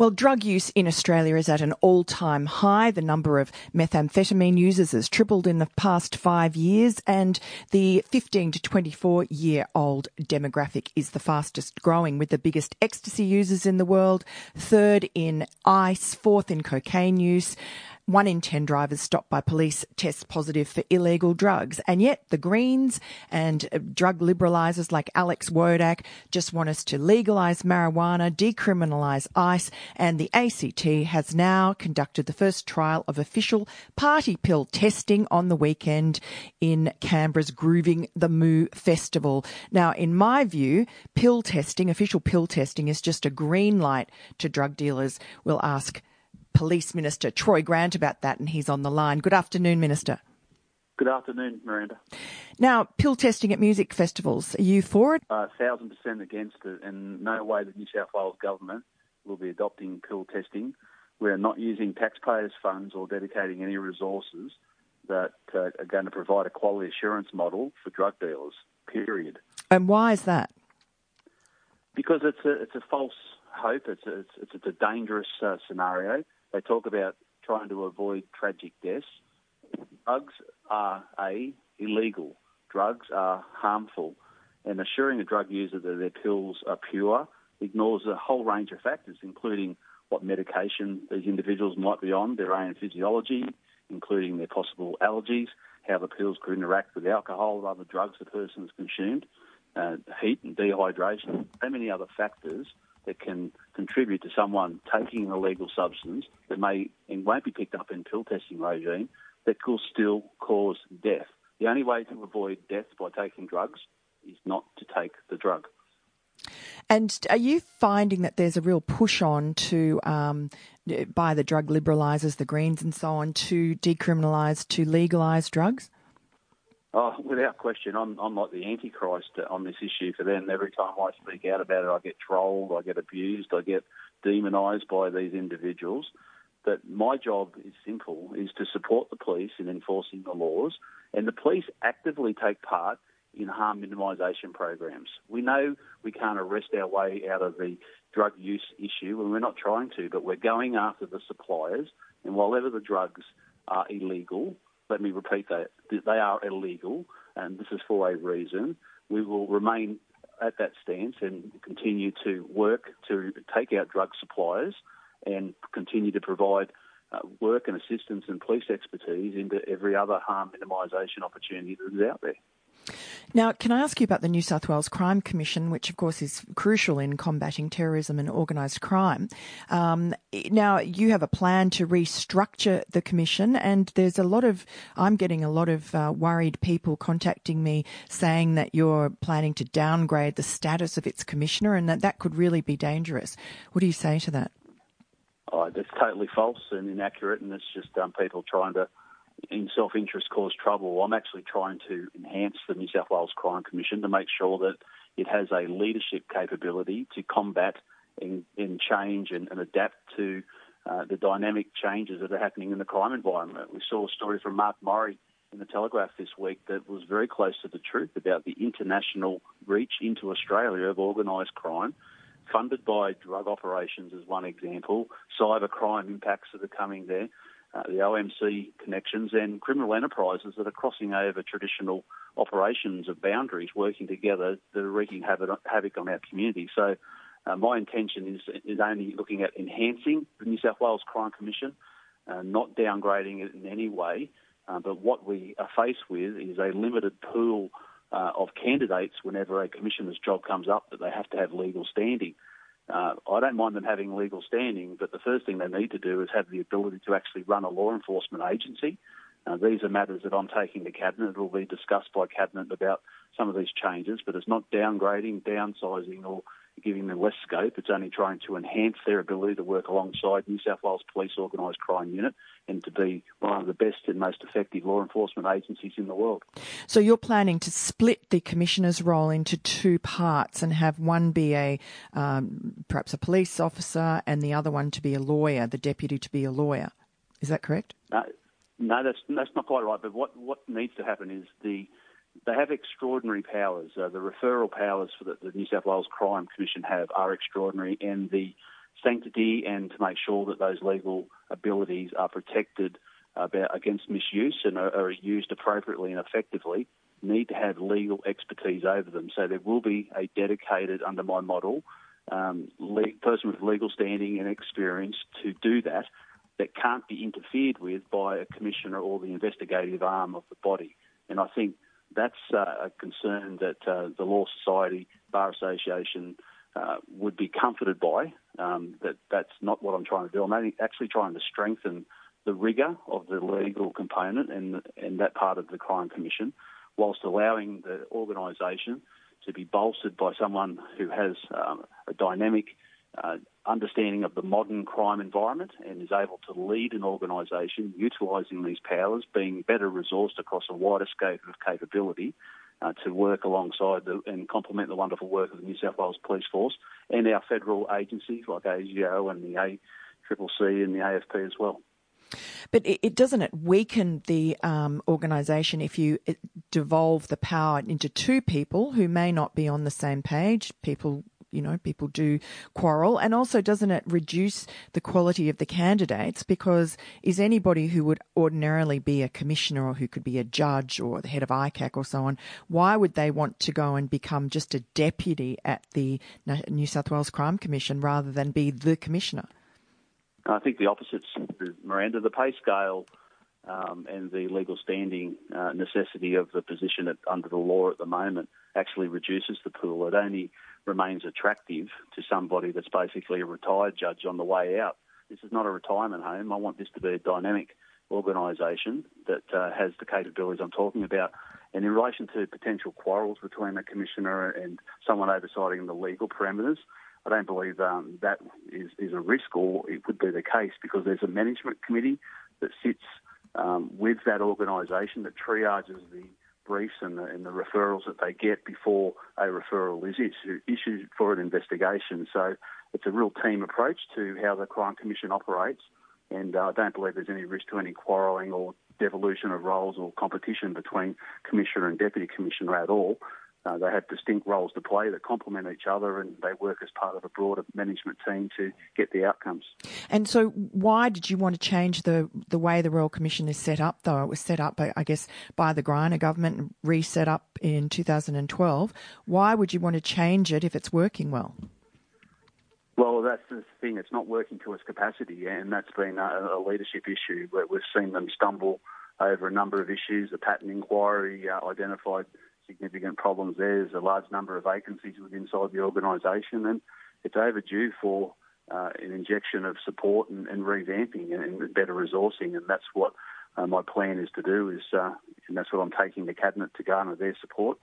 Well, drug use in Australia is at an all-time high. The number of methamphetamine users has tripled in the past 5 years, and the 15 to 24-year-old demographic is the fastest growing, with the biggest ecstasy users in the world, third in ice, fourth in cocaine use. 1 in 10 drivers stopped by police test positive for illegal drugs. And yet the Greens and drug liberalisers like Alex Wodak just want us to legalise marijuana, decriminalise ice, and the ACT has now conducted the first trial of official party pill testing on the weekend in Canberra's Grooving the Moo Festival. Now, in my view, pill testing, official pill testing, is just a green light to drug dealers. We'll ask Police Minister Troy Grant about that, and he's on the line. Good afternoon, Minister. Good afternoon, Miranda. Now, pill testing at music festivals, are you for it? 1,000% against it, and no way the New South Wales government will be adopting pill testing. We're not using taxpayers' funds or dedicating any resources that are going to provide a quality assurance model for drug dealers, period. And why is that? Because it's a false hope. It's a dangerous scenario. They talk about trying to avoid tragic deaths. Drugs are illegal. Drugs are harmful. And assuring a drug user that their pills are pure ignores a whole range of factors, including what medication these individuals might be on, their own physiology, including their possible allergies, how the pills could interact with alcohol or other drugs the person has consumed, heat and dehydration, so many other factors that can contribute to someone taking an illegal substance that may and won't be picked up in pill testing regime that could still cause death. The only way to avoid death by taking drugs is not to take the drug. And are you finding that there's a real push on to, by the drug liberalisers, the Greens and so on, to decriminalise, to legalise drugs? Oh, without question, I'm like the Antichrist on this issue for them. Every time I speak out about it, I get trolled, I get abused, I get demonised by these individuals. But my job is simple, is to support the police in enforcing the laws, and the police actively take part in harm minimisation programs. We know we can't arrest our way out of the drug use issue, and we're not trying to, but we're going after the suppliers, and while ever the drugs are illegal, let me repeat that. They are illegal, and this is for a reason. We will remain at that stance and continue to work to take out drug suppliers and continue to provide work and assistance and police expertise into every other harm minimisation opportunity that is out there. Now, can I ask you about the New South Wales Crime Commission, which, of course, is crucial in combating terrorism and organised crime. Now, you have a plan to restructure the commission, and there's a lot of, I'm getting a lot of worried people contacting me saying that you're planning to downgrade the status of its commissioner and that could really be dangerous. What do you say to that? Oh, that's totally false and inaccurate, and it's just people trying to, in self-interest, cause trouble. I'm actually trying to enhance the New South Wales Crime Commission to make sure that it has a leadership capability to combat and change and adapt to the dynamic changes that are happening in the crime environment. We saw a story from Mark Murray in the Telegraph this week that was very close to the truth about the international reach into Australia of organised crime, funded by drug operations as one example. Cybercrime impacts that are coming there. The OMC connections and criminal enterprises that are crossing over traditional operations of boundaries, working together, that are wreaking havoc on our community. So my intention is only looking at enhancing the New South Wales Crime Commission, not downgrading it in any way. But what we are faced with is a limited pool of candidates whenever a commissioner's job comes up, that they have to have legal standing. I don't mind them having legal standing, but the first thing they need to do is have the ability to actually run a law enforcement agency. These are matters that I'm taking to Cabinet. It will be discussed by Cabinet about some of these changes, but it's not downgrading, downsizing or giving them less scope. It's only trying to enhance their ability to work alongside New South Wales Police Organised Crime Unit and to be one of the best and most effective law enforcement agencies in the world. So you're planning to split the Commissioner's role into two parts and have one be a perhaps a police officer and the other one to be a lawyer, the deputy to be a lawyer. Is that correct? No, that's not quite right. But what needs to happen is they have extraordinary powers. The referral powers that the New South Wales Crime Commission have are extraordinary, and the sanctity and to make sure that those legal abilities are protected against misuse and are used appropriately and effectively, need to have legal expertise over them. So there will be a dedicated, under my model, person with legal standing and experience to do that, that can't be interfered with by a commissioner or the investigative arm of the body. And I think that's a concern that the Law Society, Bar Association, would be comforted by, that that's not what I'm trying to do. I'm actually trying to strengthen the rigour of the legal component and that part of the Crime Commission, whilst allowing the organisation to be bolstered by someone who has a dynamic understanding of the modern crime environment and is able to lead an organisation utilising these powers, being better resourced across a wider scope of capability to work alongside and complement the wonderful work of the New South Wales Police Force and our federal agencies like ASIO and the ACCC and the AFP as well. But doesn't it weaken the organisation if you devolve the power into two people who may not be on the same page? People do quarrel. And also, doesn't it reduce the quality of the candidates? Because is anybody who would ordinarily be a commissioner or who could be a judge or the head of ICAC or so on, why would they want to go and become just a deputy at the New South Wales Crime Commission rather than be the commissioner? I think the opposites, Miranda, the pay scale and the legal standing necessity of the position under the law at the moment actually reduces the pool. It only remains attractive to somebody that's basically a retired judge on the way out. This is not a retirement home. I want this to be a dynamic organisation that has the capabilities I'm talking about. And in relation to potential quarrels between a commissioner and someone oversighting the legal parameters, I don't believe that is a risk, or it would be the case, because there's a management committee that sits with that organisation that triages the briefs and the referrals that they get before a referral is issued for an investigation. So it's a real team approach to how the Crime Commission operates, and I don't believe there's any risk to any quarrelling or devolution of roles or competition between Commissioner and Deputy Commissioner at all. They have distinct roles to play that complement each other, and they work as part of a broader management team to get the outcomes. And so why did you want to change the way the Royal Commission is set up, though? It was set up, I guess, by the Griner government and reset up in 2012. Why would you want to change it if it's working well? Well, that's the thing. It's not working to its capacity, and that's been a leadership issue. We've seen them stumble over a number of issues. The patent inquiry identified significant problems there. There's a large number of vacancies inside the organisation, and it's overdue for an injection of support and revamping and better resourcing, and that's what my plan is to do, and that's what I'm taking to Cabinet to garner their support.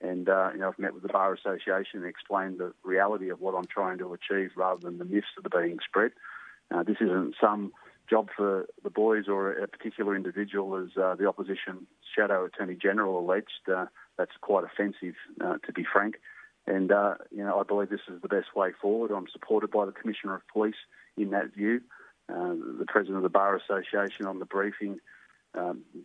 And I've met with the Bar Association and explained the reality of what I'm trying to achieve rather than the myths that are being spread. This isn't some job for the boys or a particular individual, as the opposition shadow Attorney General alleged. That's quite offensive, to be frank. And, I believe this is the best way forward. I'm supported by the Commissioner of Police in that view. The President of the Bar Association on the briefing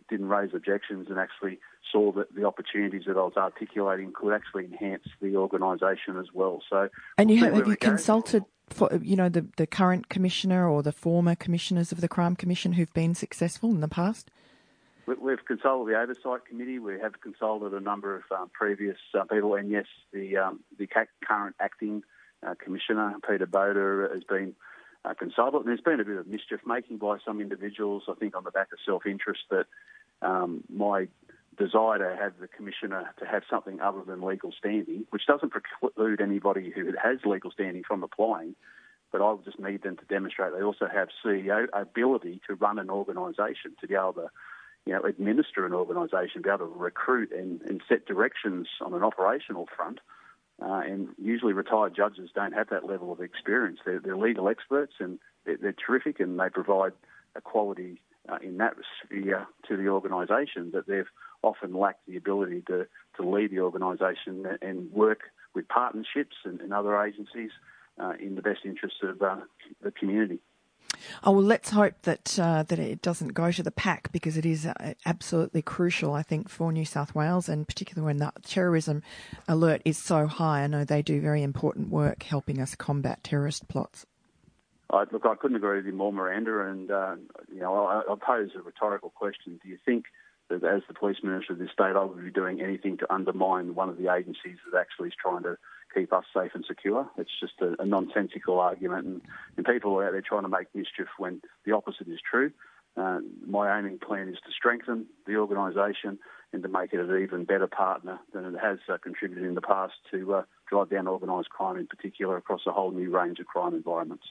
didn't raise objections and actually saw that the opportunities that I was articulating could actually enhance the organisation as well. So, and have you consulted, for, the current Commissioner or the former Commissioners of the Crime Commission who've been successful in the past? We've consulted the Oversight Committee. We have consulted a number of previous people, and yes, the current acting commissioner, Peter Boda, has been consulted. And there's been a bit of mischief making by some individuals, I think, on the back of self-interest, that my desire to have the commissioner to have something other than legal standing, which doesn't preclude anybody who has legal standing from applying. But I just need them to demonstrate they also have CEO ability to run an organisation, to be able to administer an organisation, be able to recruit and set directions on an operational front. And usually retired judges don't have that level of experience. They're legal experts, and they're terrific, and they provide a quality in that sphere to the organisation, that they've often lacked the ability to lead the organisation and work with partnerships and other agencies in the best interests of the community. Oh, well, let's hope that that it doesn't go to the pack, because it is absolutely crucial, I think, for New South Wales, and particularly when the terrorism alert is so high. I know they do very important work helping us combat terrorist plots. Look, I couldn't agree with you more, Miranda, and I'll pose a rhetorical question. Do you think that as the police minister of this state I would be doing anything to undermine one of the agencies that actually is trying to keep us safe and secure? It's just a nonsensical argument, and people are out there trying to make mischief when the opposite is true. My aiming plan is to strengthen the organisation and to make it an even better partner than it has contributed in the past to drive down organised crime in particular across a whole new range of crime environments.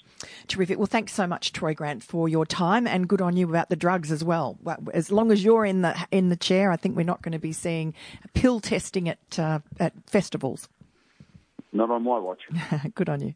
Terrific. Well, thanks so much, Troy Grant, for your time, and good on you about the drugs as well. As long as you're in the chair, I think we're not going to be seeing pill testing at festivals. Not on my watch. Good on you.